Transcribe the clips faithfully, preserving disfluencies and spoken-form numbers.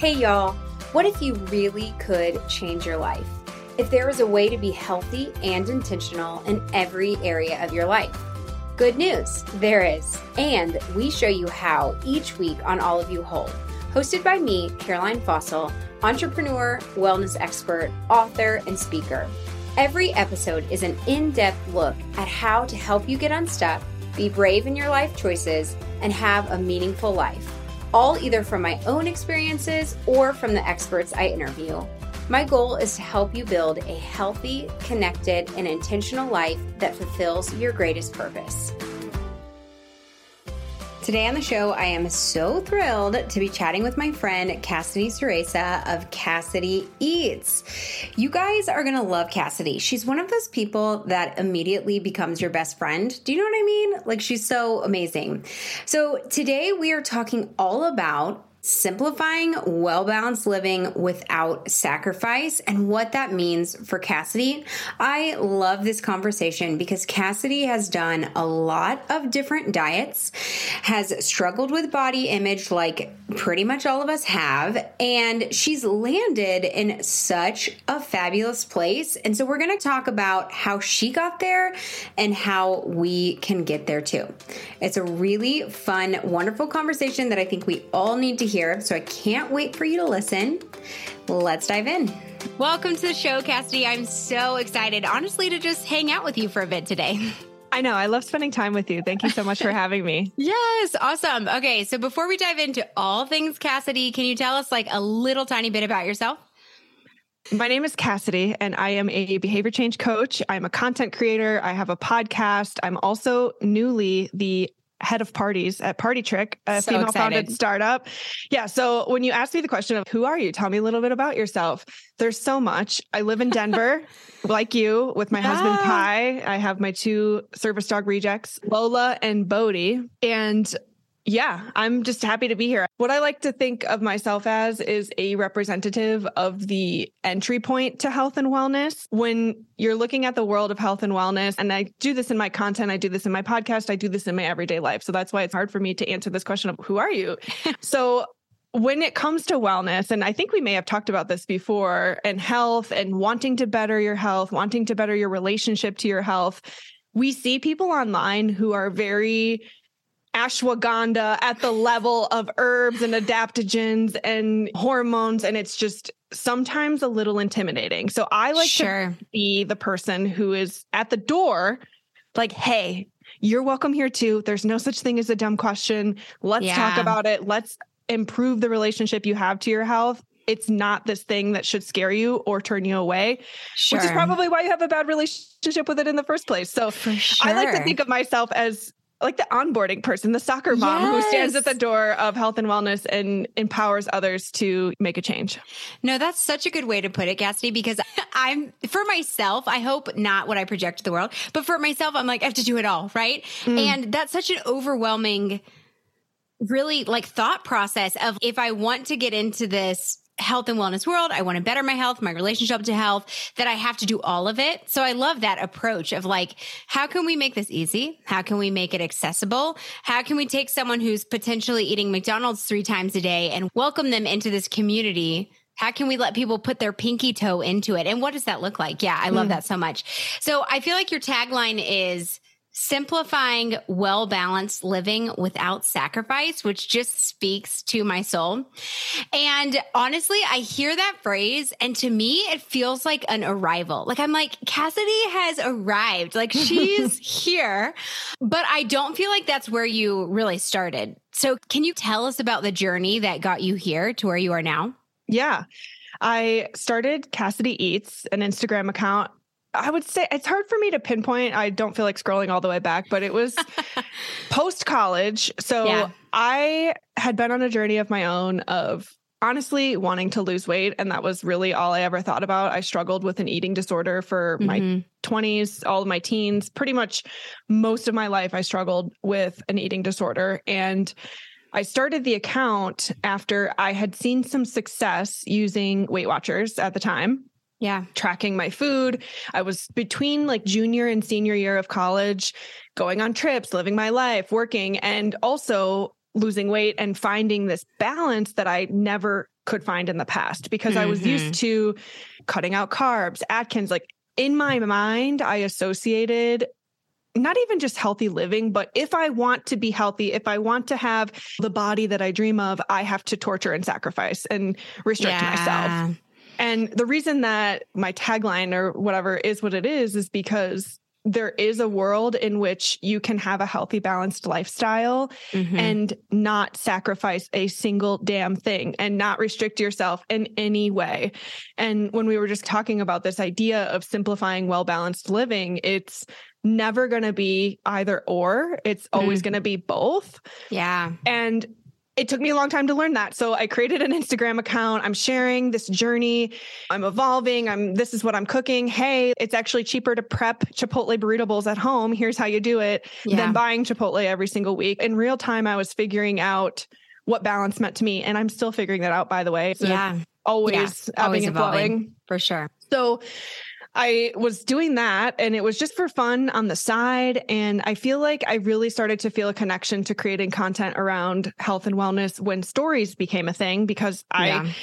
Hey y'all, what if you really could change your life? If there was a way to be healthy and intentional in every area of your life? Good news, there is. And we show you how each week on All of You Whole, hosted by me, Caroline Fossil, entrepreneur, wellness expert, author, and speaker. Every episode is an in-depth look at how to help you get unstuck, be brave in your life choices, and have a meaningful life. All either from my own experiences or from the experts I interview. My goal is to help you build a healthy, connected, and intentional life that fulfills your greatest purpose. Today on the show, I am so thrilled to be chatting with my friend Cassidy Ceresa of Cassidy Eats. You guys are going to love Cassidy. She's one of those people that immediately becomes your best friend. Do you know what I mean? Like, she's so amazing. So today we are talking all about simplifying well-balanced living without sacrifice and what that means for Cassidy. I love this conversation because Cassidy has done a lot of different diets, has struggled with body image like pretty much all of us have, and she's landed in such a fabulous place. And so we're going to talk about how she got there and how we can get there too. It's a really fun, wonderful conversation that I think we all need to hear. So I can't wait for you to listen. Let's dive in. Welcome to the show, Cassidy. I'm so excited, honestly, to just hang out with you for a bit today. I know. I love spending time with you. Thank you so much for having me. Yes. Awesome. Okay. So before we dive into all things Cassidy, can you tell us like a little tiny bit about yourself? My name is Cassidy, and I am a behavior change coach. I'm a content creator. I have a podcast. I'm also newly the head of parties at Partytrick, a so female-founded startup. Yeah. So when you asked me the question of who are you, tell me a little bit about yourself. There's so much. I live in Denver, like you, with my yeah. husband, Pi. I have my two service dog rejects, Lola and Bodhi. And yeah, I'm just happy to be here. What I like to think of myself as is a representative of the entry point to health and wellness. When you're looking at the world of health and wellness, and I do this in my content, I do this in my podcast, I do this in my everyday life. So that's why it's hard for me to answer this question of who are you? So when it comes to wellness, and I think we may have talked about this before, and health and wanting to better your health, wanting to better your relationship to your health, we see people online who are very ashwagandha at the level of herbs and adaptogens and hormones. And it's just sometimes a little intimidating. So I like sure. to be the person who is at the door, like, hey, you're welcome here too. There's no such thing as a dumb question. Let's yeah. talk about it. Let's improve the relationship you have to your health. It's not this thing that should scare you or turn you away, sure. which is probably why you have a bad relationship with it in the first place. So sure. I like to think of myself as like the onboarding person, the soccer mom yes. who stands at the door of health and wellness and empowers others to make a change. No, that's such a good way to put it, Cassidy, because I'm, for myself, I hope not what I project to the world, but for myself, I'm like, I have to do it all, right? Mm. And that's such an overwhelming, really like thought process of if I want to get into this health and wellness world, I want to better my health, my relationship to health, that I have to do all of it. So I love that approach of like, how can we make this easy? How can we make it accessible? How can we take someone who's potentially eating McDonald's three times a day and welcome them into this community? How can we let people put their pinky toe into it? And what does that look like? Yeah, I love mm. that so much. So I feel like your tagline is simplifying well-balanced living without sacrifice, which just speaks to my soul. And honestly, I hear that phrase, and to me, it feels like an arrival. Like I'm like, Cassidy has arrived. Like she's here, but I don't feel like that's where you really started. So can you tell us about the journey that got you here to where you are now? Yeah. I started Cassidy Eats, an Instagram account. I would say it's hard for me to pinpoint. I don't feel like scrolling all the way back, but it was post-college. So yeah. I had been on a journey of my own of honestly wanting to lose weight. And that was really all I ever thought about. I struggled with an eating disorder for mm-hmm. my twenties, all of my teens, pretty much most of my life. I struggled with an eating disorder. And I started the account after I had seen some success using Weight Watchers at the time. Yeah. Tracking my food. I was between like junior and senior year of college, going on trips, living my life, working, and also losing weight and finding this balance that I never could find in the past, because mm-hmm. I was used to cutting out carbs, Atkins. Like in my mind, I associated not even just healthy living, but if I want to be healthy, if I want to have the body that I dream of, I have to torture and sacrifice and restrict yeah. myself. And the reason that my tagline or whatever is what it is, is because there is a world in which you can have a healthy, balanced lifestyle mm-hmm. and not sacrifice a single damn thing and not restrict yourself in any way. And when we were just talking about this idea of simplifying well-balanced living, it's never going to be either or. It's always mm. going to be both. Yeah. And it took me a long time to learn that. So I created an Instagram account. I'm sharing this journey. I'm evolving. I'm, this is what I'm cooking. Hey, it's actually cheaper to prep Chipotle burrito bowls at home. Here's how you do it yeah. than buying Chipotle every single week. In real time, I was figuring out what balance meant to me. And I'm still figuring that out, by the way. So yeah. Always yeah. always and evolving. Flowing. For sure. So I was doing that and it was just for fun on the side. And I feel like I really started to feel a connection to creating content around health and wellness when stories became a thing, because yeah. I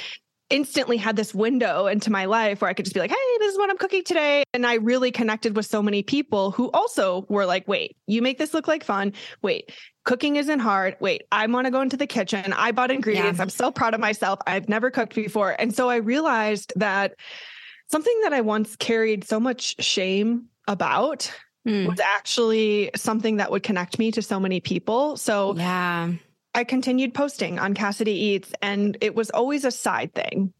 instantly had this window into my life where I could just be like, hey, this is what I'm cooking today. And I really connected with so many people who also were like, wait, you make this look like fun. Wait, cooking isn't hard. Wait, I want to go into the kitchen. I bought ingredients. Yeah. I'm so proud of myself. I've never cooked before. And so I realized that something that I once carried so much shame about mm. was actually something that would connect me to so many people. So yeah. I continued posting on Cassidy Eats, and it was always a side thing.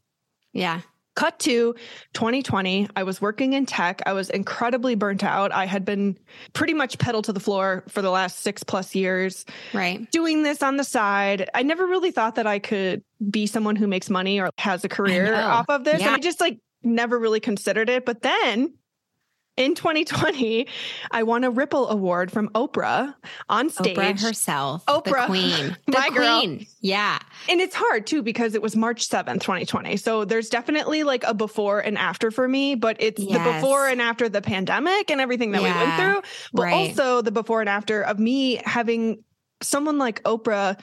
Yeah. Cut to twenty twenty. I was working in tech. I was incredibly burnt out. I had been pretty much pedal to the floor for the last six plus years. Right. Doing this on the side. I never really thought that I could be someone who makes money or has a career off of this. Yeah. And I just like never really considered it. But then in twenty twenty, I won a Ripple Award from Oprah on stage. Oprah herself. Oprah. The queen. The my queen. Girl. Yeah. And it's hard too, because it was March seventh, twenty twenty. So there's definitely like a before and after for me, but it's yes. the before and after the pandemic and everything that yeah. we went through, but right. also the before and after of me having someone like Oprah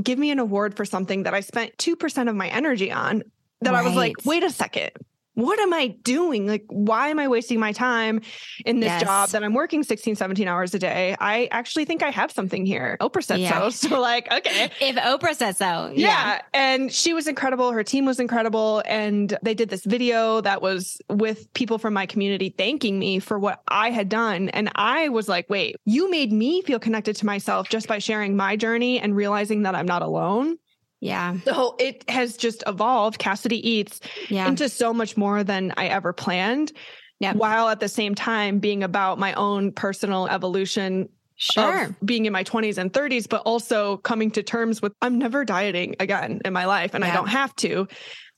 give me an award for something that I spent two percent of my energy on, that right. I was like, wait a second. What am I doing? Like, why am I wasting my time in this yes. job that I'm working sixteen, seventeen hours a day? I actually think I have something here. Oprah said yeah. so. So like, okay. If Oprah said so. Yeah. yeah. And she was incredible. Her team was incredible. And they did this video that was with people from my community thanking me for what I had done. And I was like, wait, you made me feel connected to myself just by sharing my journey and realizing that I'm not alone. Yeah. So it has just evolved, Cassidy Eats, yeah. into so much more than I ever planned, yep. while at the same time being about my own personal evolution sure. of being in my twenties and thirties, but also coming to terms with, I'm never dieting again in my life, and yeah. I don't have to.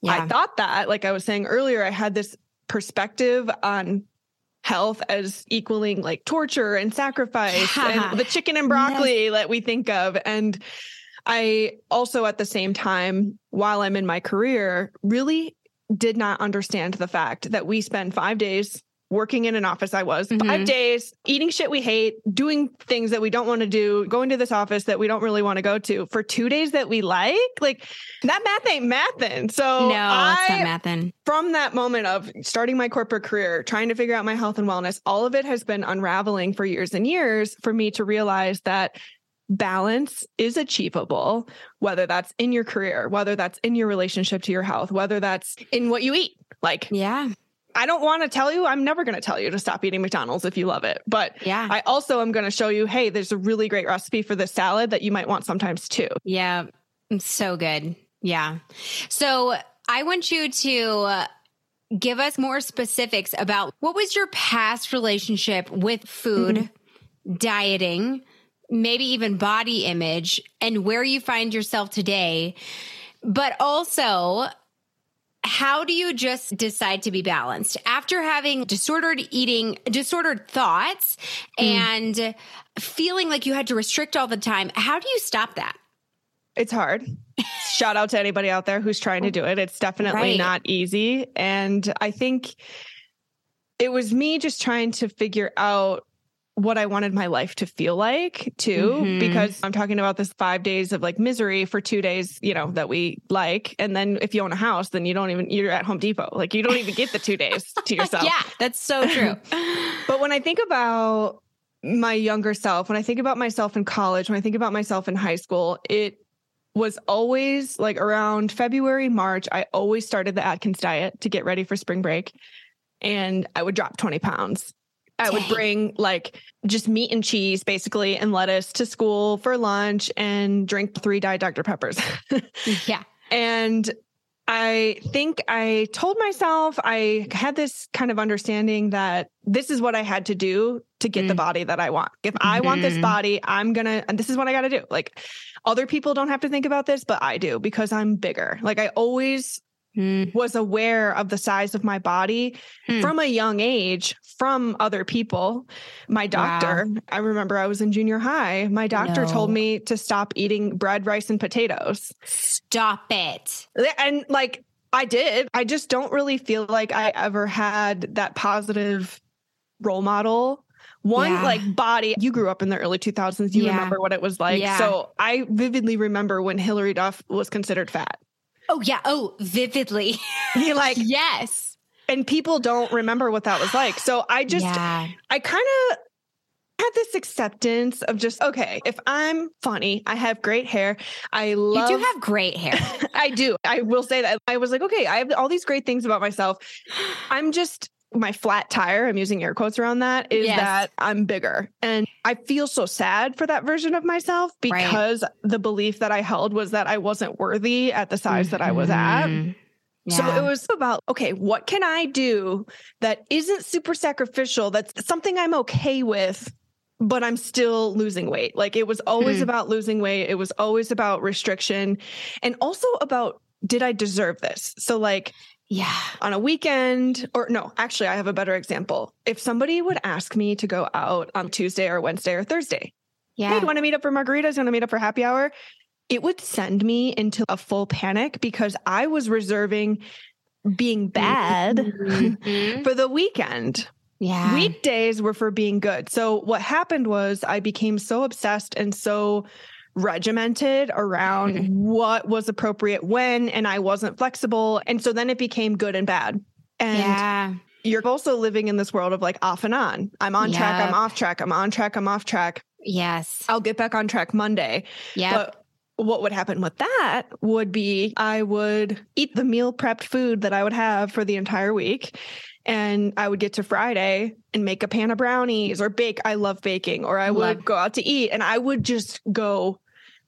Yeah. I thought that, like I was saying earlier, I had this perspective on health as equaling like torture and sacrifice yeah. and the chicken and broccoli yes. that we think of. And I also, at the same time, while I'm in my career, really did not understand the fact that we spend five days working in an office. I was mm-hmm. five days eating shit we hate, doing things that we don't want to do, going to this office that we don't really want to go to for two days that we like. Like that math ain't mathin'. So no, I, it's not mathin'. From that moment of starting my corporate career, trying to figure out my health and wellness, all of it has been unraveling for years and years for me to realize that balance is achievable, whether that's in your career, whether that's in your relationship to your health, whether that's in what you eat. Like, yeah, I don't want to tell you, I'm never going to tell you to stop eating McDonald's if you love it. But yeah, I also am going to show you, hey, there's a really great recipe for this salad that you might want sometimes too. Yeah. So good. Yeah. So I want you to uh, give us more specifics about what was your past relationship with food, mm-hmm. dieting, maybe even body image, and where you find yourself today. But also, how do you just decide to be balanced after having disordered eating, disordered thoughts, mm. and feeling like you had to restrict all the time? How do you stop that? It's hard. Shout out to anybody out there who's trying to do it. It's definitely right. not easy. And I think it was me just trying to figure out what I wanted my life to feel like too, mm-hmm. because I'm talking about this five days of like misery for two days, you know, that we like. And then if you own a house, then you don't even, you're at Home Depot. Like you don't even get the two days to yourself. Yeah, that's so true. But when I think about my younger self, when I think about myself in college, when I think about myself in high school, it was always like around February, March, I always started the Atkins diet to get ready for spring break. And I would drop twenty pounds. I would bring like just meat and cheese basically and lettuce to school for lunch and drink three Diet Doctor Peppers. Yeah. And I think I told myself, I had this kind of understanding that this is what I had to do to get mm. the body that I want. If mm-hmm. I want this body, I'm going to, and this is what I got to do. Like other people don't have to think about this, but I do because I'm bigger. Like I always Mm. was aware of the size of my body mm. from a young age, from other people. My doctor, wow. I remember I was in junior high. My doctor no. told me to stop eating bread, rice, and potatoes. Stop it. And like, I did. I just don't really feel like I ever had that positive role model. One, yeah. like body, you grew up in the early two thousands. You yeah. remember what it was like. Yeah. So I vividly remember when Hillary Duff was considered fat. Oh, yeah. Oh, vividly. You're like, yes. And people don't remember what that was like. So I just, yeah. I kind of had this acceptance of just, okay, if I'm funny, I have great hair. I love. You do have great hair. I do. I will say that. I was like, okay, I have all these great things about myself. I'm just, my flat tire, I'm using air quotes around that, is yes. that I'm bigger. And I feel so sad for that version of myself because right. the belief that I held was that I wasn't worthy at the size mm-hmm. that I was at. Yeah. So it was about, okay, what can I do that isn't super sacrificial? That's something I'm okay with, but I'm still losing weight. Like it was always mm. about losing weight. It was always about restriction and also about, did I deserve this? So like, yeah. On a weekend or no, actually I have a better example. If somebody would ask me to go out on Tuesday or Wednesday or Thursday, yeah, I'd want to meet up for margaritas, want to meet up for happy hour. It would send me into a full panic because I was reserving being bad mm-hmm. for the weekend. Yeah. Weekdays were for being good. So what happened was I became so obsessed and so regimented around mm-hmm. what was appropriate when, and I wasn't flexible. And so then it became good and bad. And yeah. you're also living in this world of like off and on. I'm on yep. track. I'm off track. I'm on track. I'm off track. Yes. I'll get back on track Monday. Yeah. But what would happen with that would be I would eat the meal prepped food that I would have for the entire week. And I would get to Friday and make a pan of brownies or bake. I love baking. Or I would love. go out to eat and I would just go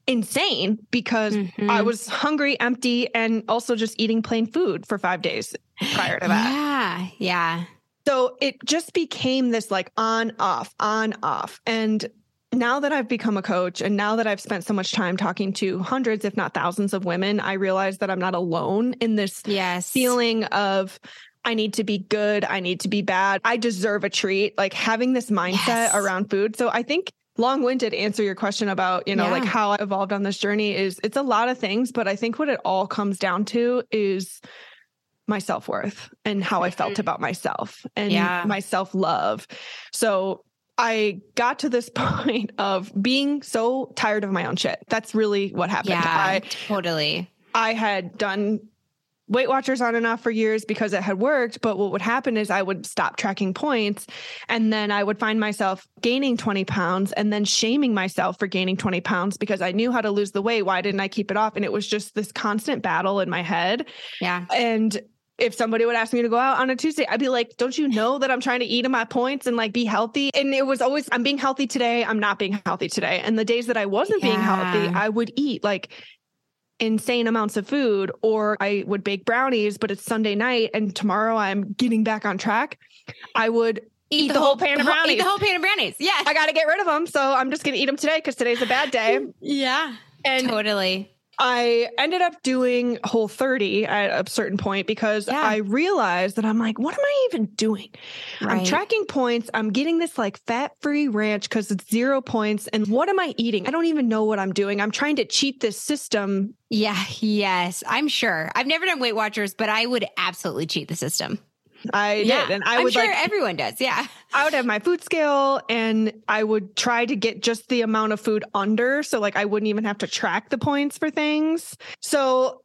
insane because mm-hmm. I was hungry, empty, and also just eating plain food for five days prior to that. Yeah. Yeah. So it just became this like on, off, on, off. And now that I've become a coach and now that I've spent so much time talking to hundreds, if not thousands of women, I realize that I'm not alone in this yes. feeling of I need to be good. I need to be bad. I deserve a treat. Like having this mindset yes. around food. So I think long-winded answer your question about, you know, yeah. like how I evolved on this journey is it's a lot of things, but I think what it all comes down to is my self-worth and how I felt about myself and yeah. my self-love. So I got to this point of being so tired of my own shit. That's really what happened. Yeah, I, totally. I had done Weight Watchers on and off for years because it had worked. But what would happen is I would stop tracking points and then I would find myself gaining twenty pounds and then shaming myself for gaining twenty pounds because I knew how to lose the weight. Why didn't I keep it off? And it was just this constant battle in my head. Yeah. And if somebody would ask me to go out on a Tuesday, I'd be like, don't you know that I'm trying to eat in my points and like be healthy? And it was always, I'm being healthy today. I'm not being healthy today. And the days that I wasn't yeah. being healthy, I would eat like insane amounts of food, or I would bake brownies, but it's Sunday night and tomorrow I'm getting back on track. I would eat, eat the, the whole, whole pan of brownies. Eat the whole pan of brownies. Yeah. I got to get rid of them. So I'm just going to eat them today because today's a bad day. Yeah. And totally. I ended up doing Whole thirty at a certain point because yeah. I realized that I'm like, what am I even doing? Right. I'm tracking points. I'm getting this like fat-free ranch because it's zero points. And what am I eating? I don't even know what I'm doing. I'm trying to cheat this system. Yeah. Yes. I'm sure. I've never done Weight Watchers, but I would absolutely cheat the system. I yeah, did. And I I'm would sure like, everyone does. Yeah. I would have my food scale and I would try to get just the amount of food under. So like, I wouldn't even have to track the points for things. So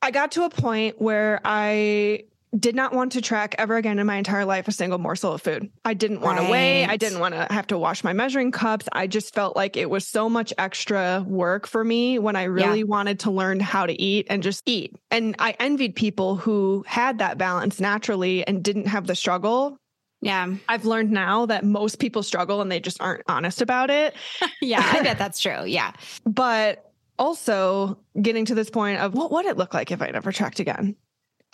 I got to a point where I did not want to track ever again in my entire life a single morsel of food. I didn't want right. to weigh. I didn't want to have to wash my measuring cups. I just felt like it was so much extra work for me when I really yeah. wanted to learn how to eat and just eat. And I envied people who had that balance naturally and didn't have the struggle. Yeah. I've learned now that most people struggle and they just aren't honest about it. Yeah, I bet that's true. Yeah. But also getting to this point of what would it look like if I never tracked again?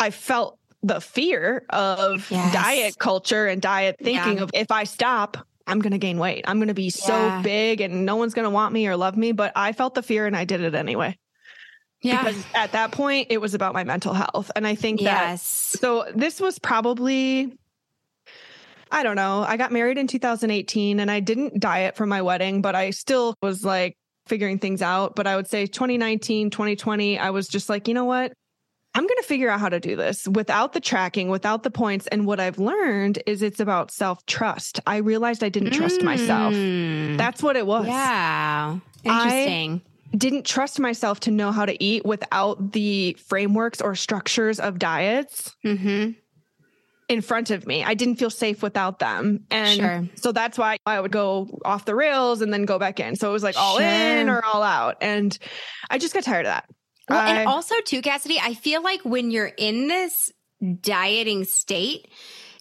I felt the fear of yes. diet culture and diet thinking yeah. of if I stop, I'm going to gain weight. I'm going to be so yeah. big and no one's going to want me or love me. But I felt the fear and I did it anyway. Yeah. Because at that point, it was about my mental health. And I think yes. that, so this was probably, I don't know, I got married in two thousand eighteen and I didn't diet for my wedding, but I still was like figuring things out. But I would say twenty nineteen, twenty twenty, I was just like, you know what? I'm going to figure out how to do this without the tracking, without the points. And what I've learned is it's about self-trust. I realized I didn't mm. trust myself. That's what it was. Yeah. Interesting. I didn't trust myself to know how to eat without the frameworks or structures of diets mm-hmm. in front of me. I didn't feel safe without them. And sure. so that's why I would go off the rails and then go back in. So it was like all sure. in or all out. And I just got tired of that. Well, and also too, Cassidy, I feel like when you're in this dieting state,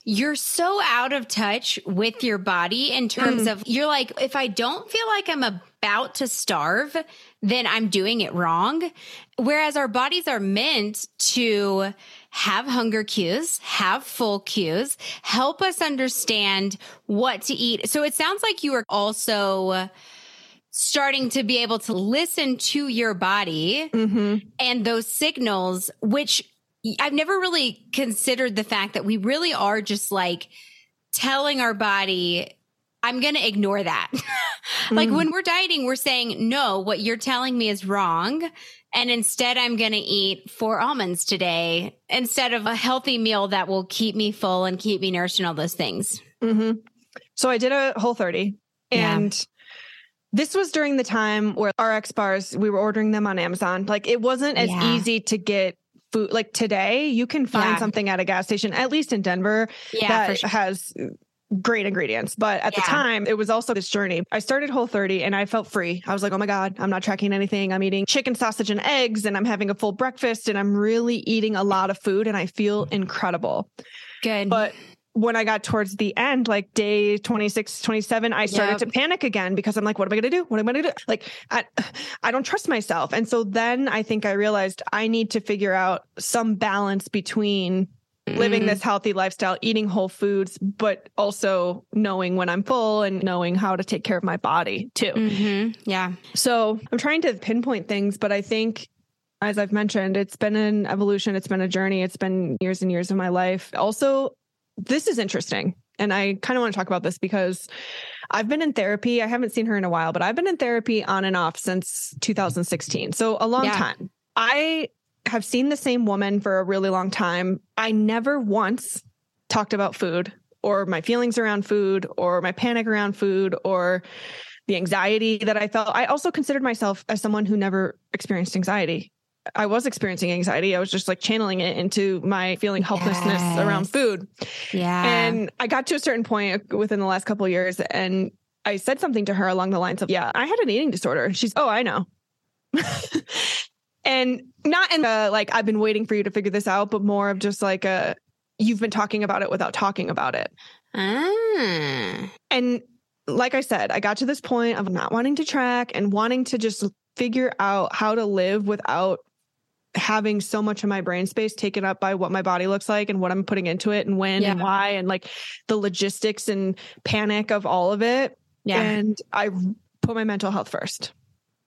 you're so out of touch with your body in terms mm. of you're like, if I don't feel like I'm about to starve, then I'm doing it wrong. Whereas our bodies are meant to have hunger cues, have full cues, help us understand what to eat. So it sounds like you are also starting to be able to listen to your body mm-hmm. and those signals, which I've never really considered the fact that we really are just like telling our body, I'm going to ignore that. mm-hmm. Like when we're dieting, we're saying, no, what you're telling me is wrong. And instead I'm going to eat four almonds today instead of a healthy meal that will keep me full and keep me nourished and all those things. Mm-hmm. So I did a Whole thirty and yeah. this was during the time where R X bars, we were ordering them on Amazon. Like it wasn't as yeah. easy to get food. Like today you can find yeah. something at a gas station, at least in Denver, yeah, that for sure. has great ingredients. But at yeah. the time it was also this journey. I started Whole thirty and I felt free. I was like, oh my God, I'm not tracking anything. I'm eating chicken, sausage, and eggs, and I'm having a full breakfast and I'm really eating a lot of food and I feel incredible. Good. But when I got towards the end, like day twenty-six, twenty-seven, I started yep. to panic again because I'm like, what am I going to do? What am I going to do? Like, I, I don't trust myself. And so then I think I realized I need to figure out some balance between mm. living this healthy lifestyle, eating whole foods, but also knowing when I'm full and knowing how to take care of my body too. Mm-hmm. Yeah. So I'm trying to pinpoint things, but I think, as I've mentioned, it's been an evolution. It's been a journey. It's been years and years of my life. Also, this is interesting. And I kind of want to talk about this because I've been in therapy. I haven't seen her in a while, but I've been in therapy on and off since two thousand sixteen. So a long yeah. time. I have seen the same woman for a really long time. I never once talked about food or my feelings around food or my panic around food or the anxiety that I felt. I also considered myself as someone who never experienced anxiety. I was experiencing anxiety. I was just like channeling it into my feeling helplessness yes. around food. Yeah. And I got to a certain point within the last couple of years and I said something to her along the lines of, yeah, I had an eating disorder. She's, oh, I know. And not in the, like, I've been waiting for you to figure this out, but more of just like a, you've been talking about it without talking about it. Ah. And like I said, I got to this point of not wanting to track and wanting to just figure out how to live without having so much of my brain space taken up by what my body looks like and what I'm putting into it and when yeah. and why and like the logistics and panic of all of it. Yeah. And I put my mental health first.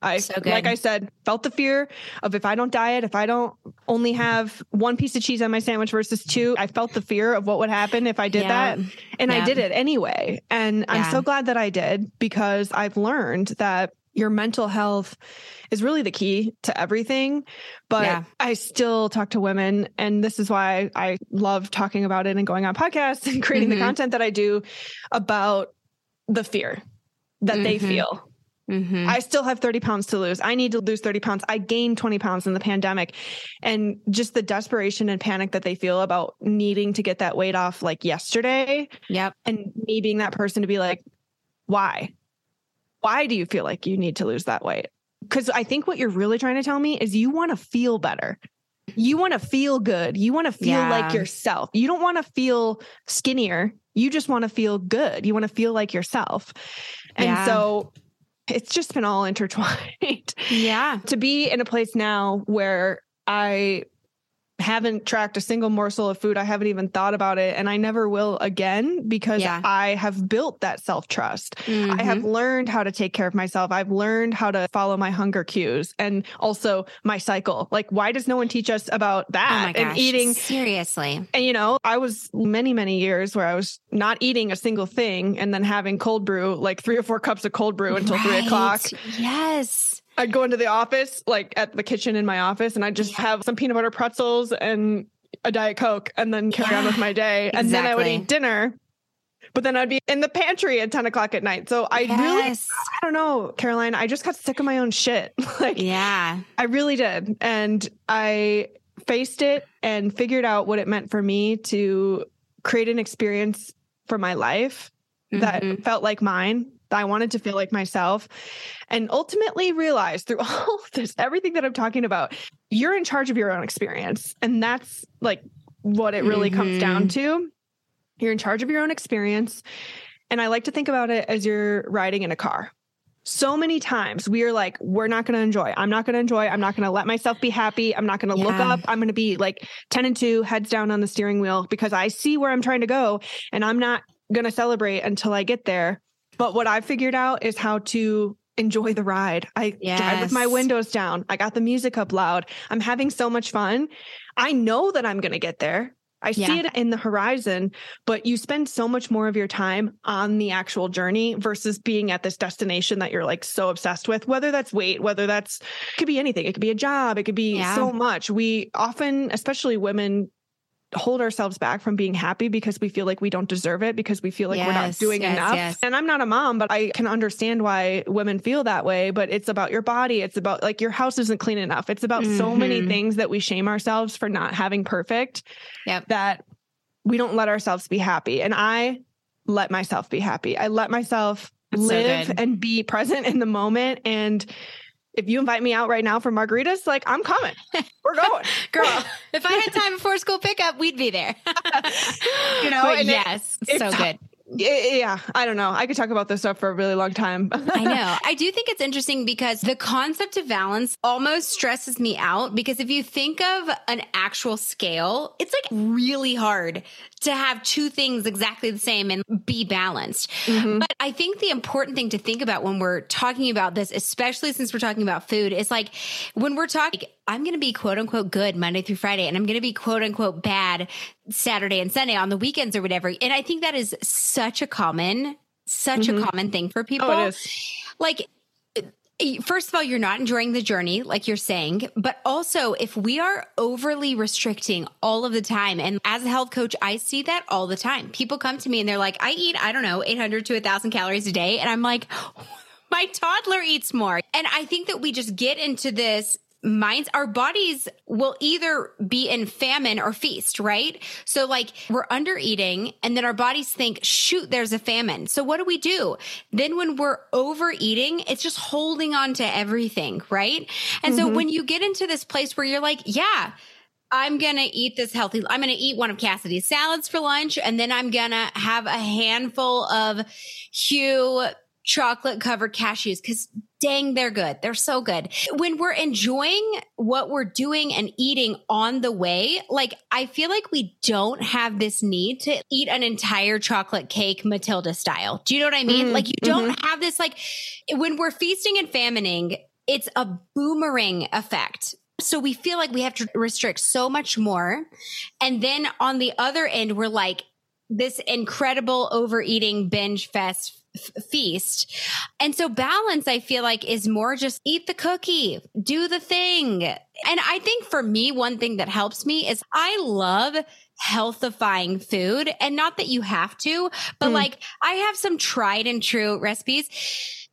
I, so like I said, felt the fear of if I don't diet, if I don't only have one piece of cheese on my sandwich versus two, I felt the fear of what would happen if I did yeah. that. And yeah. I did it anyway. And yeah. I'm so glad that I did because I've learned that your mental health is really the key to everything. But yeah. I still talk to women, and this is why I love talking about it and going on podcasts and creating mm-hmm. the content that I do about the fear that mm-hmm. they feel. Mm-hmm. I still have thirty pounds to lose. I need to lose thirty pounds. I gained twenty pounds in the pandemic, and just the desperation and panic that they feel about needing to get that weight off like yesterday. Yep. And me being that person to be like, why? Why do you feel like you need to lose that weight? Because I think what you're really trying to tell me is you want to feel better. You want to feel good. You want to feel yeah. like yourself. You don't want to feel skinnier. You just want to feel good. You want to feel like yourself. And yeah. so it's just been all intertwined. Yeah. To be in a place now where I haven't tracked a single morsel of food. I haven't even thought about it. And I never will again, because yeah. I have built that self-trust. Mm-hmm. I have learned how to take care of myself. I've learned how to follow my hunger cues and also my cycle. Like, why does no one teach us about that? Oh my gosh, and eating? Seriously. And, you know, I was many, many years where I was not eating a single thing and then having cold brew, like three or four cups of cold brew until right. three o'clock. Yes. I'd go into the office, like at the kitchen in my office, and I'd just yeah. have some peanut butter pretzels and a Diet Coke and then carry yeah, on with my day. And exactly. then I would eat dinner, but then I'd be in the pantry at ten o'clock at night. So I yes. really, I don't know, Caroline, I just got sick of my own shit. Like, yeah, I really did. And I faced it and figured out what it meant for me to create an experience for my life mm-hmm. that felt like mine. I wanted to feel like myself, and ultimately realized through all of this, everything that I'm talking about, you're in charge of your own experience. And that's like what it really mm-hmm. comes down to. You're in charge of your own experience. And I like to think about it as you're riding in a car. So many times we are like, we're not going to enjoy. I'm not going to enjoy. I'm not going to let myself be happy. I'm not going to yeah. look up. I'm going to be like ten and two, heads down on the steering wheel, because I see where I'm trying to go, and I'm not going to celebrate until I get there. But what I figured out is how to enjoy the ride. I yes. drive with my windows down. I got the music up loud. I'm having so much fun. I know that I'm going to get there. I yeah. see it in the horizon, but you spend so much more of your time on the actual journey versus being at this destination that you're like so obsessed with, whether that's weight, whether that's, it could be anything. It could be a job. It could be yeah. so much. We often, especially women, hold ourselves back from being happy because we feel like we don't deserve it, because we feel like yes, we're not doing yes, enough. Yes. And I'm not a mom, but I can understand why women feel that way. But it's about your body. It's about like your house isn't clean enough. It's about mm-hmm. so many things that we shame ourselves for not having perfect yep. that we don't let ourselves be happy. And I let myself be happy. I let myself That's live so good. And be present in the moment. And if you invite me out right now for margaritas, like I'm coming, we're going, girl. If I had time before school pickup, we'd be there. You know, but and yes, it, so good. Yeah. I don't know. I could talk about this stuff for a really long time. I know. I do think it's interesting because the concept of balance almost stresses me out, because if you think of an actual scale, it's like really hard to have two things exactly the same and be balanced. Mm-hmm. But I think the important thing to think about when we're talking about this, especially since we're talking about food, is like when we're talking, I'm going to be quote unquote good Monday through Friday, and I'm going to be quote unquote bad Saturday and Sunday on the weekends or whatever. And I think that is such a common, such mm-hmm. a common thing for people. Oh, it is. Like, first of all, you're not enjoying the journey, like you're saying, but also if we are overly restricting all of the time, and as a health coach, I see that all the time. People come to me and they're like, I eat, I don't know, eight hundred to one thousand calories a day. And I'm like, my toddler eats more. And I think that we just get into this minds, our bodies will either be in famine or feast, right? So like we're under eating, and then our bodies think, shoot, there's a famine. So what do we do? Then when we're overeating, it's just holding on to everything, right? And mm-hmm. so when you get into this place where you're like, yeah, I'm going to eat this healthy. I'm going to eat one of Cassidy's salads for lunch. And then I'm going to have a handful of Hue chocolate covered cashews, because dang, they're good. They're so good. When we're enjoying what we're doing and eating on the way, like I feel like we don't have this need to eat an entire chocolate cake Matilda style. Do you know what I mean? Mm-hmm. Like you don't mm-hmm. have this, like when we're feasting and famining, it's a boomerang effect. So we feel like we have to restrict so much more. And then on the other end, we're like this incredible overeating binge fest f- feast. And so balance, I feel like, is more just eat the cookie, do the thing. And I think for me, one thing that helps me is I love healthifying food, and not that you have to, but mm. like I have some tried and true recipes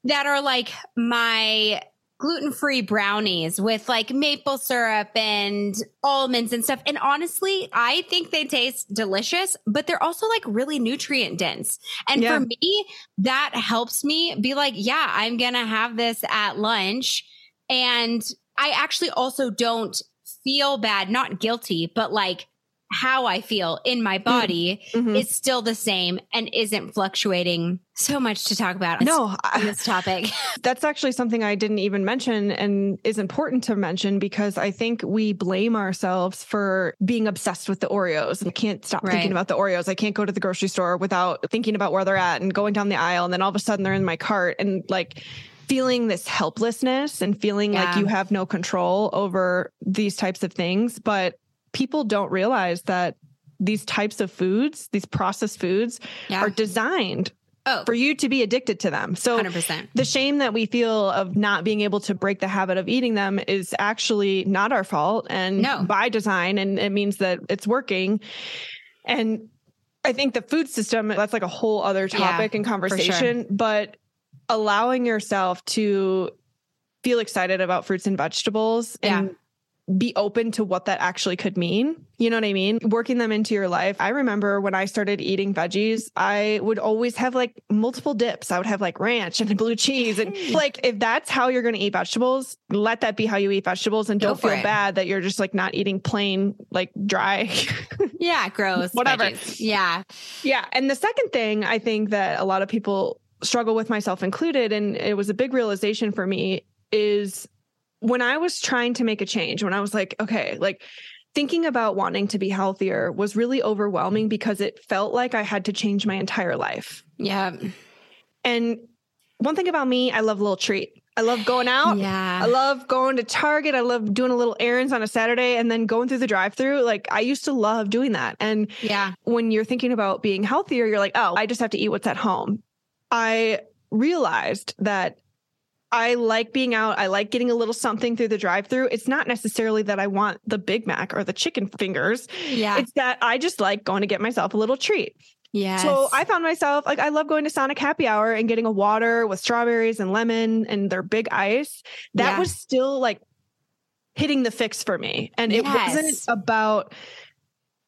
that are like my gluten-free brownies with like maple syrup and almonds and stuff. And honestly, I think they taste delicious, but they're also like really nutrient dense. And yeah. for me, that helps me be like, yeah, I'm going to have this at lunch. And I actually also don't feel bad, not guilty, but like how I feel in my body mm-hmm. is still the same and isn't fluctuating. So much to talk about no, on this topic. That's actually something I didn't even mention and is important to mention, because I think we blame ourselves for being obsessed with the Oreos. I can't stop right. thinking about the Oreos. I can't go to the grocery store without thinking about where they're at and going down the aisle. And then all of a sudden they're in my cart, and like feeling this helplessness and feeling yeah. like you have no control over these types of things. But people don't realize that these types of foods, these processed foods yeah. are designed oh. for you to be addicted to them. So one hundred percent the shame that we feel of not being able to break the habit of eating them is actually not our fault, and no. by design, and it means that it's working. And I think the food system, that's like a whole other topic yeah, and conversation, for sure. but allowing yourself to feel excited about fruits and vegetables yeah. and be open to what that actually could mean. You know what I mean? Working them into your life. I remember when I started eating veggies, I would always have like multiple dips. I would have like ranch and blue cheese. And like, if that's how you're going to eat vegetables, let that be how you eat vegetables, and don't feel it. bad that you're just like not eating plain, like dry. Yeah. Gross. Whatever. Veggies. Yeah. Yeah. And the second thing I think that a lot of people struggle with, myself included, and it was a big realization for me, is when I was trying to make a change, when I was like, okay, like thinking about wanting to be healthier was really overwhelming, because it felt like I had to change my entire life. Yeah. And one thing about me, I love a little treat. I love going out. Yeah. I love going to Target. I love doing a little errands on a Saturday and then going through the drive-through. Like I used to love doing that. And yeah. when you're thinking about being healthier, you're like, oh, I just have to eat what's at home. I realized that I like being out. I like getting a little something through the drive-through. It's not necessarily that I want the Big Mac or the chicken fingers. Yeah. It's that I just like going to get myself a little treat. Yeah. So I found myself, like, I love going to Sonic happy hour and getting a water with strawberries and lemon and their big ice. That yeah. was still like hitting the fix for me. And it yes. wasn't about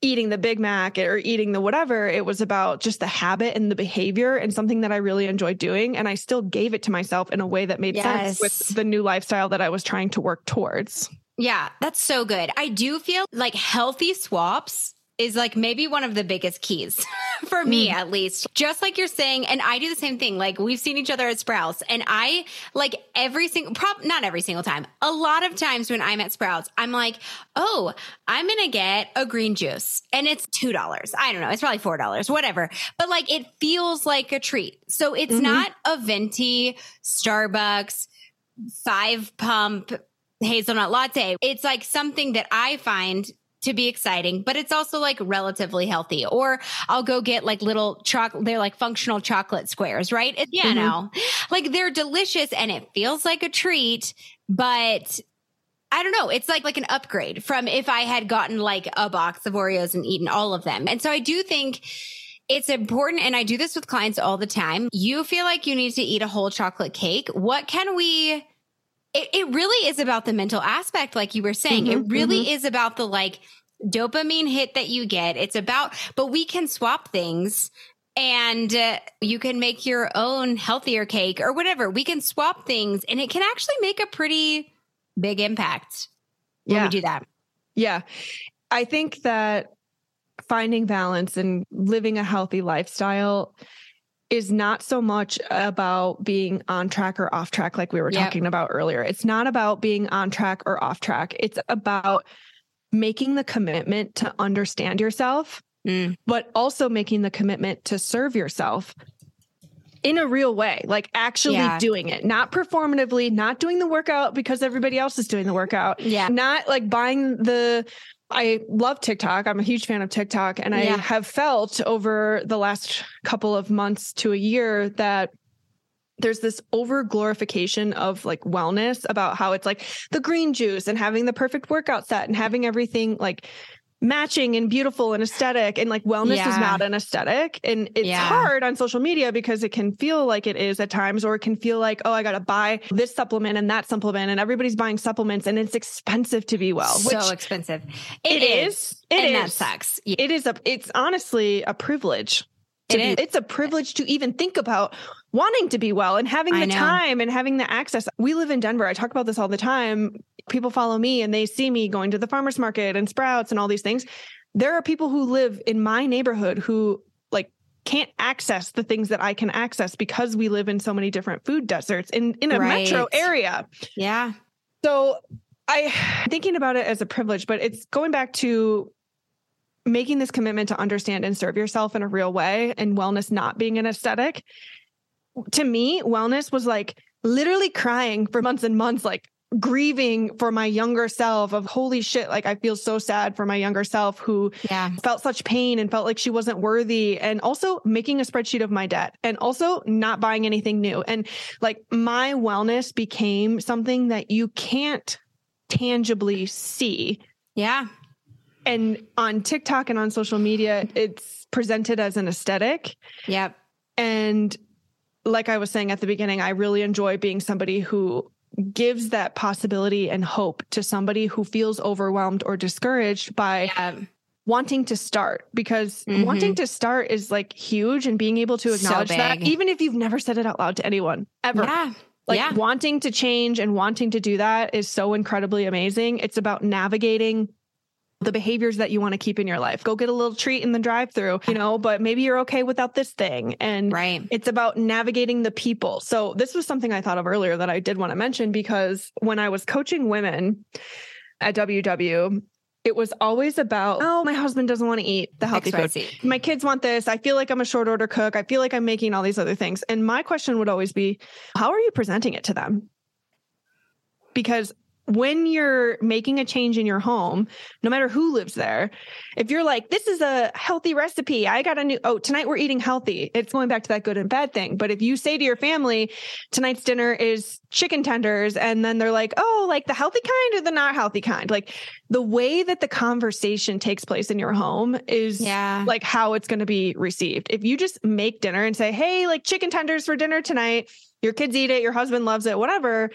eating the Big Mac or eating the whatever. It was about just the habit and the behavior, and something that I really enjoyed doing. And I still gave it to myself in a way that made yes. sense with the new lifestyle that I was trying to work towards. Yeah, that's so good. I do feel like healthy swaps is like maybe one of the biggest keys for me, mm. at least. Just like you're saying, and I do the same thing. Like we've seen each other at Sprouts, and I like every single, prob- not every single time, a lot of times when I'm at Sprouts, I'm like, oh, I'm going to get a green juice, and it's two dollars. I don't know. It's probably four dollars, whatever. But like, it feels like a treat. So it's mm-hmm. not a venti Starbucks five pump hazelnut latte. It's like something that I find to be exciting, but it's also like relatively healthy. Or I'll go get like little chocolate, they're like functional chocolate squares, right? It, you mm-hmm. know, like they're delicious and it feels like a treat, but I don't know. It's like, like an upgrade from if I had gotten like a box of Oreos and eaten all of them. And so I do think it's important. And I do this with clients all the time. You feel like you need to eat a whole chocolate cake. What can we... It, it really is about the mental aspect, like you were saying. Mm-hmm, it really mm-hmm. is about the like dopamine hit that you get. It's about, but we can swap things, and uh, you can make your own healthier cake or whatever. We can swap things, and it can actually make a pretty big impact when yeah. we do that. Yeah. I think that finding balance and living a healthy lifestyle is not so much about being on track or off track, like we were yep. talking about earlier. It's not about being on track or off track. It's about making the commitment to understand yourself, mm. but also making the commitment to serve yourself in a real way, like actually yeah. doing it, not performatively, not doing the workout because everybody else is doing the workout. Yeah. Not like buying the... I love TikTok. I'm a huge fan of TikTok. And yeah. I have felt over the last couple of months to a year that there's this over glorification of like wellness about how it's like the green juice and having the perfect workout set and having everything like matching and beautiful and aesthetic, and like wellness yeah. is not an aesthetic. And it's yeah. hard on social media because it can feel like it is at times, or it can feel like, oh, I got to buy this supplement and that supplement, and everybody's buying supplements and it's expensive to be well. So which expensive. It, it is. is. It and is. That sucks. Yeah. It is. A, it's honestly a privilege. It be, is. It's a privilege to even think about wanting to be well and having the time and having the access. We live in Denver. I talk about this all the time. People follow me and they see me going to the farmer's market and Sprouts and all these things. There are people who live in my neighborhood who like can't access the things that I can access because we live in so many different food deserts in, in a right. metro area. Yeah. So I thinking about it as a privilege, but it's going back to making this commitment to understand and serve yourself in a real way, and wellness not being an aesthetic. To me, wellness was like literally crying for months and months, like grieving for my younger self of holy shit. Like I feel so sad for my younger self who yeah. felt such pain and felt like she wasn't worthy. And also making a spreadsheet of my debt, and also not buying anything new. And like my wellness became something that you can't tangibly see. Yeah. And on TikTok and on social media, it's presented as an aesthetic. Yep. And like I was saying at the beginning, I really enjoy being somebody who gives that possibility and hope to somebody who feels overwhelmed or discouraged by yep. wanting to start, because mm-hmm. wanting to start is like huge, and being able to acknowledge so that, even if you've never said it out loud to anyone ever. Yeah. Like yeah. wanting to change and wanting to do that is so incredibly amazing. It's about navigating the behaviors that you want to keep in your life. Go get a little treat in the drive-thru, you know, but maybe you're okay without this thing. And right. it's about navigating the people. So this was something I thought of earlier that I did want to mention, because when I was coaching women at W W, it was always about, oh, my husband doesn't want to eat the healthy X Y Z food. My kids want this. I feel like I'm a short order cook. I feel like I'm making all these other things. And my question would always be, how are you presenting it to them? Because when you're making a change in your home, no matter who lives there, if you're like, this is a healthy recipe, I got a new, oh, tonight we're eating healthy. It's going back to that good and bad thing. But if you say to your family, tonight's dinner is chicken tenders, and then they're like, oh, like the healthy kind or the not healthy kind, like the way that the conversation takes place in your home is yeah. like how it's going to be received. If you just make dinner and say, hey, like chicken tenders for dinner tonight, your kids eat it, your husband loves it, whatever,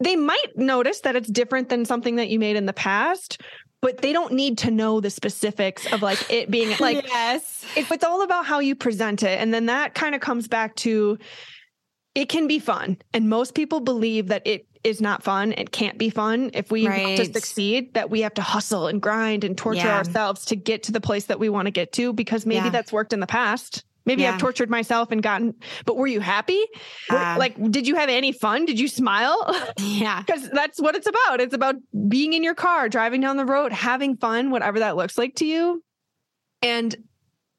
they might notice that it's different than something that you made in the past, but they don't need to know the specifics of like it being like, yes, it, it's all about how you present it. And then that kind of comes back to, it can be fun. And most people believe that it is not fun. It can't be fun. If we right. want to succeed, that we have to hustle and grind and torture yeah. ourselves to get to the place that we want to get to, because maybe yeah. that's worked in the past. Maybe yeah. I've tortured myself and gotten, but were you happy? Um, like, did you have any fun? Did you smile? Yeah. Because that's what it's about. It's about being in your car, driving down the road, having fun, whatever that looks like to you. And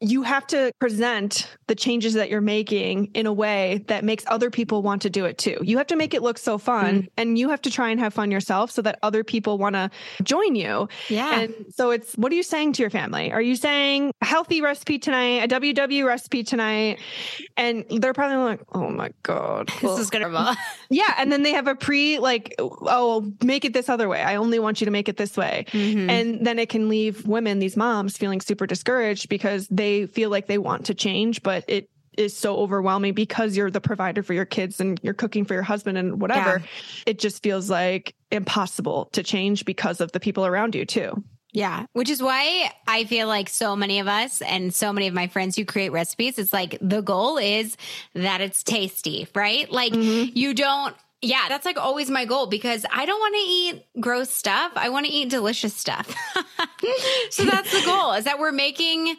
you have to present the changes that you're making in a way that makes other people want to do it too. You have to make it look so fun, mm-hmm. and you have to try and have fun yourself so that other people want to join you. Yeah. And so it's, what are you saying to your family? Are you saying a healthy recipe tonight, a W W recipe tonight? And they're probably like, oh my God, well, this is going to yeah. And then they have a pre like, oh, make it this other way. I only want you to make it this way. Mm-hmm. And then it can leave women, these moms, feeling super discouraged because they, They feel like they want to change, but it is so overwhelming because you're the provider for your kids and you're cooking for your husband and whatever. Yeah. It just feels like impossible to change because of the people around you too. Yeah. Which is why I feel like so many of us and so many of my friends who create recipes, it's like the goal is that it's tasty, right? Like mm-hmm. you don't, yeah, that's like always my goal, because I don't want to eat gross stuff. I want to eat delicious stuff. So that's the goal, is that we're making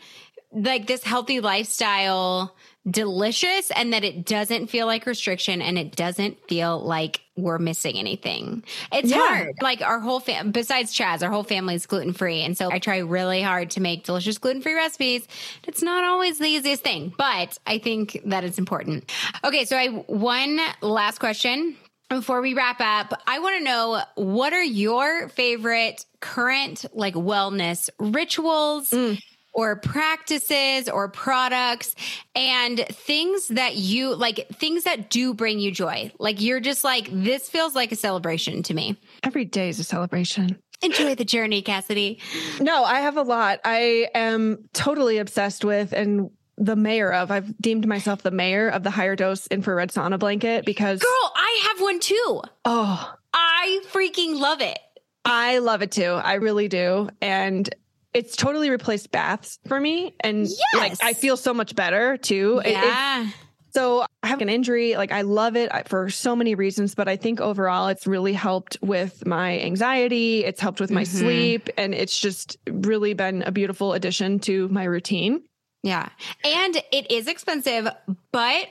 like this healthy lifestyle delicious, and that it doesn't feel like restriction, and it doesn't feel like we're missing anything. It's yeah. hard. Like our whole fam, besides Chaz, our whole family is gluten-free. And so I try really hard to make delicious gluten-free recipes. It's not always the easiest thing, but I think that it's important. Okay. So I, one last question before we wrap up. I want to know, what are your favorite current like wellness rituals? Mm. or practices or products and things that you like, things that do bring you joy. Like you're just like, this feels like a celebration to me. Every day is a celebration. Enjoy the journey, Cassidy. No, I have a lot. I am totally obsessed with and the mayor of, I've deemed myself the mayor of the Higher Dose infrared sauna blanket because. Girl, I have one too. Oh. I freaking love it. I love it too. I really do. And it's totally replaced baths for me. And yes. like, I feel so much better too. Yeah. It, it, so I have an injury. Like I love it for so many reasons, but I think overall it's really helped with my anxiety. It's helped with my mm-hmm. sleep. And it's just really been a beautiful addition to my routine. Yeah. And it is expensive, but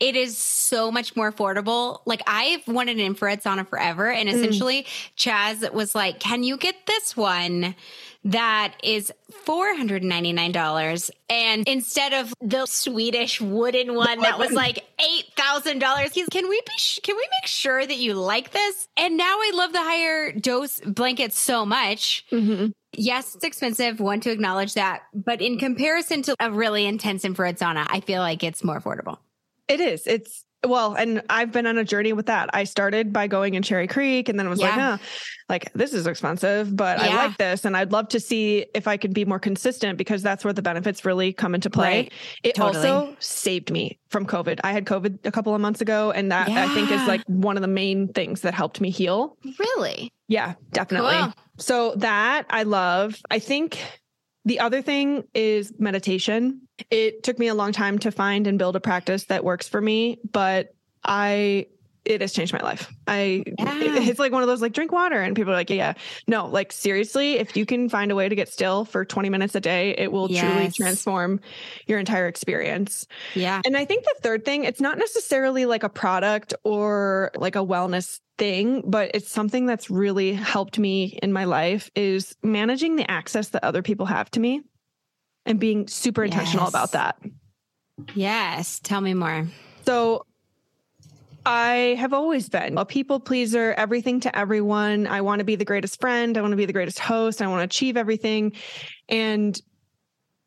it is so much more affordable. Like I've wanted an infrared sauna forever. And essentially mm. Chaz was like, can you get this one that is four hundred ninety-nine dollars? And instead of the Swedish wooden one that was like eight thousand dollars, he's, can we be, sh- can we make sure that you like this? And now I love the Higher Dose blankets so much. Mm-hmm. Yes, it's expensive. Want to acknowledge that. But in comparison to a really intense infrared sauna, I feel like it's more affordable. It is. It's well, and I've been on a journey with that. I started by going in Cherry Creek and then I was yeah. like, oh, like this is expensive, but yeah. I like this. And I'd love to see if I can be more consistent because that's where the benefits really come into play. Right. It totally. also saved me from COVID. I had COVID a couple of months ago and that yeah. I think is like one of the main things that helped me heal. Really? Yeah, definitely. Cool. So that I love. I think the other thing is meditation. It took me a long time to find and build a practice that works for me, but I, it has changed my life. I, yeah. it, it's like one of those like drink water and people are like, yeah, no, like seriously, if you can find a way to get still for twenty minutes a day, it will yes. truly transform your entire experience. Yeah. And I think the third thing, it's not necessarily like a product or like a wellness thing, but it's something that's really helped me in my life is managing the access that other people have to me. And being super intentional yes. about that. Yes. Tell me more. So I have always been a people pleaser, everything to everyone. I want to be the greatest friend. I want to be the greatest host. I want to achieve everything. And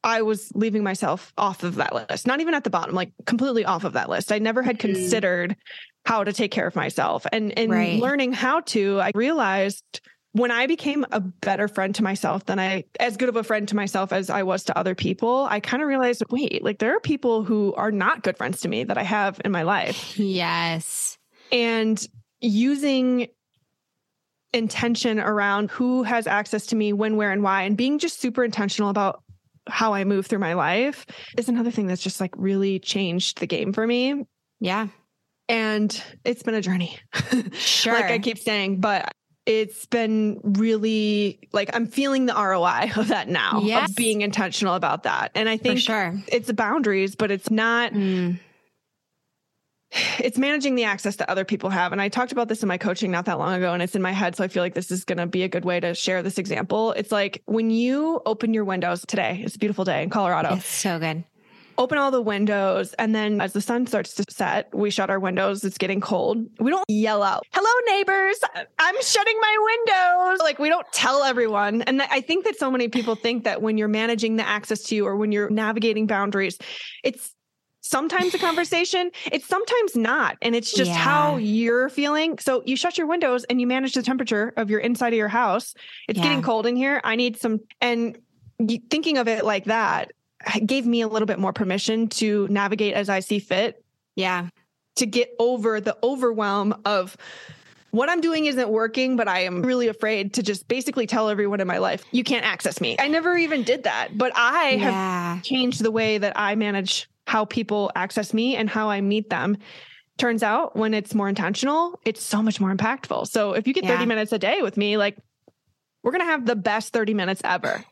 I was leaving myself off of that list, not even at the bottom, like completely off of that list. I never had mm-hmm. considered how to take care of myself. And in right. learning how to, I realized when I became a better friend to myself than I, as good of a friend to myself as I was to other people, I kind of realized, wait, like there are people who are not good friends to me that I have in my life. Yes. And using intention around who has access to me, when, where, and why, and being just super intentional about how I move through my life is another thing that's just like really changed the game for me. Yeah. And it's been a journey. Sure. Like I keep saying, but it's been really like, I'm feeling the R O I of that now, yes. of being intentional about that. And I think sure. it's the boundaries, but it's not, mm. it's managing the access that other people have. And I talked about this in my coaching not that long ago, and it's in my head. So I feel like this is going to be a good way to share this example. It's like when you open your windows today, it's a beautiful day in Colorado. It's so good. Open all the windows. And then as the sun starts to set, we shut our windows. It's getting cold. We don't yell out, hello, neighbors, I'm shutting my windows. Like we don't tell everyone. And I think that so many people think that when you're managing the access to you or when you're navigating boundaries, it's sometimes a conversation, it's sometimes not. And it's just yeah. how you're feeling. So you shut your windows and you manage the temperature of your inside of your house. It's yeah. getting cold in here. I need some. And thinking of it like that gave me a little bit more permission to navigate as I see fit. Yeah. To get over the overwhelm of what I'm doing isn't working, but I am really afraid to just basically tell everyone in my life, you can't access me. I never even did that, but I yeah. have changed the way that I manage how people access me and how I meet them. Turns out when it's more intentional, it's so much more impactful. So if you get yeah. thirty minutes a day with me, like we're going to have the best thirty minutes ever.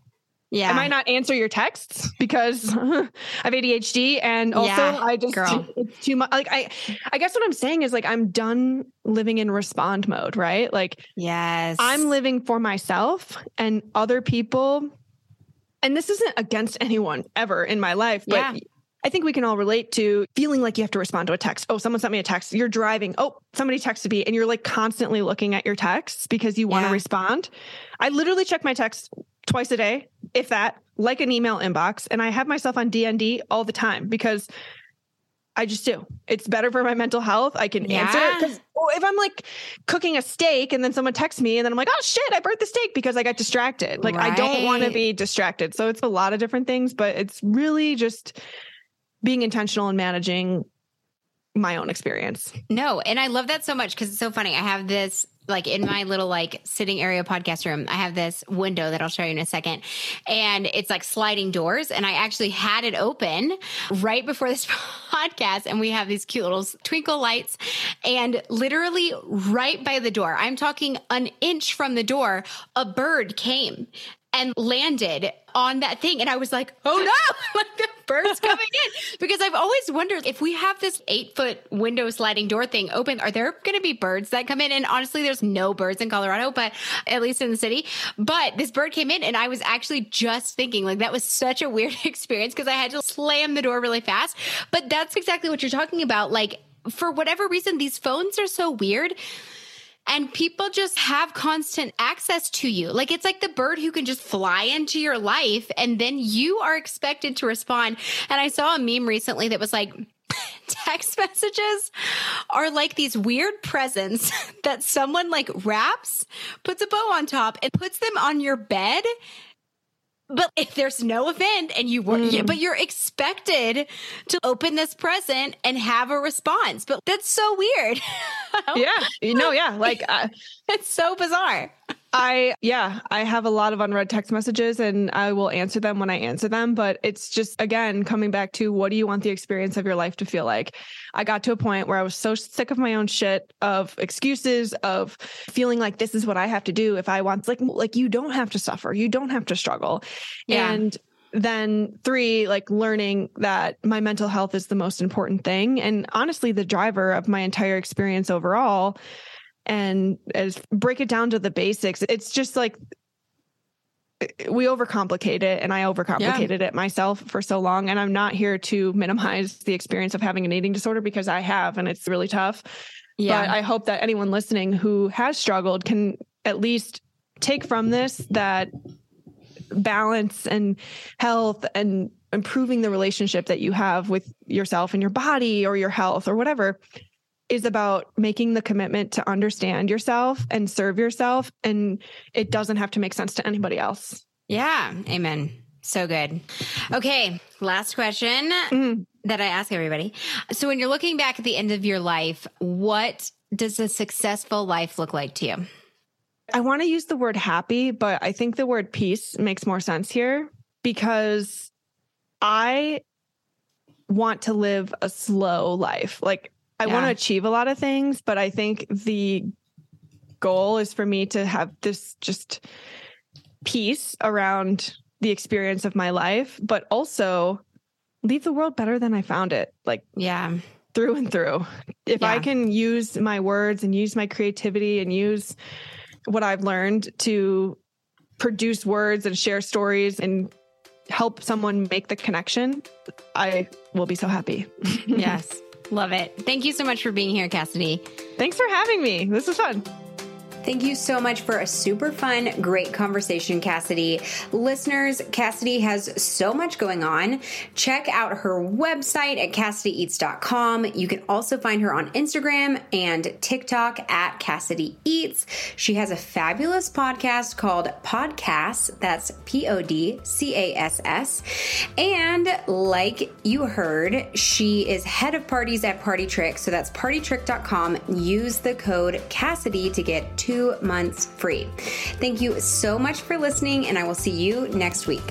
Yeah. I might not answer your texts because I have A D H D. And also yeah, I just, girl. it's too much. Like I, I guess what I'm saying is like, I'm done living in respond mode, right? Like, yes, I'm living for myself and other people. And this isn't against anyone ever in my life, but yeah. I think we can all relate to feeling like you have to respond to a text. Oh, someone sent me a text. You're driving. Oh, somebody texted me. And you're like constantly looking at your texts because you want to yeah. respond. I literally check my texts twice a day. if that, like an email inbox. And I have myself on D N D all the time because I just do. It's better for my mental health. I can yeah. answer it. Because if I'm like cooking a steak and then someone texts me and then I'm like, oh shit, I burnt the steak because I got distracted. Like right. I don't want to be distracted. So it's a lot of different things, but it's really just being intentional and managing my own experience. No. And I love that so much because it's so funny. I have this, like in my little like sitting area podcast room, I have this window that I'll show you in a second. And it's like sliding doors. And I actually had it open right before this podcast. And we have these cute little twinkle lights. And literally right by the door, I'm talking an inch from the door, a bird came and landed on that thing. And I was like, oh no, like the bird's coming in. Because I've always wondered if we have this eight foot window sliding door thing open, are there going to be birds that come in? And honestly, there's no birds in Colorado, but at least in the city. But this bird came in and I was actually just thinking like that was such a weird experience because I had to slam the door really fast. But that's exactly what you're talking about. Like for whatever reason, these phones are so weird. And people just have constant access to you. Like it's like the bird who can just fly into your life and then you are expected to respond. And I saw a meme recently that was like, text messages are like these weird presents that someone like wraps, puts a bow on top and puts them on your bed. But if there's no event and you were, mm. yeah, but you're expected to open this present and have a response, but that's so weird. yeah. You know, yeah. Like uh, it's so bizarre. I, yeah, I have a lot of unread text messages and I will answer them when I answer them. But it's just, again, coming back to what do you want the experience of your life to feel like? I got to a point where I was so sick of my own shit, of excuses, of feeling like this is what I have to do if I want, like, like you don't have to suffer. You don't have to struggle. Yeah. And then three, like learning that my mental health is the most important thing. And honestly, the driver of my entire experience overall. And as break it down to the basics, it's just like we overcomplicate it. And I overcomplicated yeah. it myself for so long. And I'm not here to minimize the experience of having an eating disorder because I have, and it's really tough. Yeah. But I hope that anyone listening who has struggled can at least take from this that balance and health and improving the relationship that you have with yourself and your body or your health or whatever is about making the commitment to understand yourself and serve yourself. And it doesn't have to make sense to anybody else. Yeah. Amen. So good. Okay. Last question mm. that I ask everybody. So when you're looking back at the end of your life, what does a successful life look like to you? I want to use the word happy, but I think the word peace makes more sense here because I want to live a slow life. Like, I yeah. want to achieve a lot of things, but I think the goal is for me to have this just peace around the experience of my life, but also leave the world better than I found it. Like, yeah, through and through. If yeah. I can use my words and use my creativity and use what I've learned to produce words and share stories and help someone make the connection, I will be so happy. Yes. Love it. Thank you so much for being here, Cassidy. Thanks for having me. This was fun. Thank you so much for a super fun, great conversation, Cassidy. Listeners, Cassidy has so much going on. Check out her website at Cassidy Eats dot com. You can also find her on Instagram and TikTok at Cassidy Eats. She has a fabulous podcast called Podcasts. That's P O D C A S S. And like you heard, she is head of parties at Partytrick. So that's Partytrick dot com. Use the code Cassidy to get two two months free. Thank you so much for listening, and I will see you next week.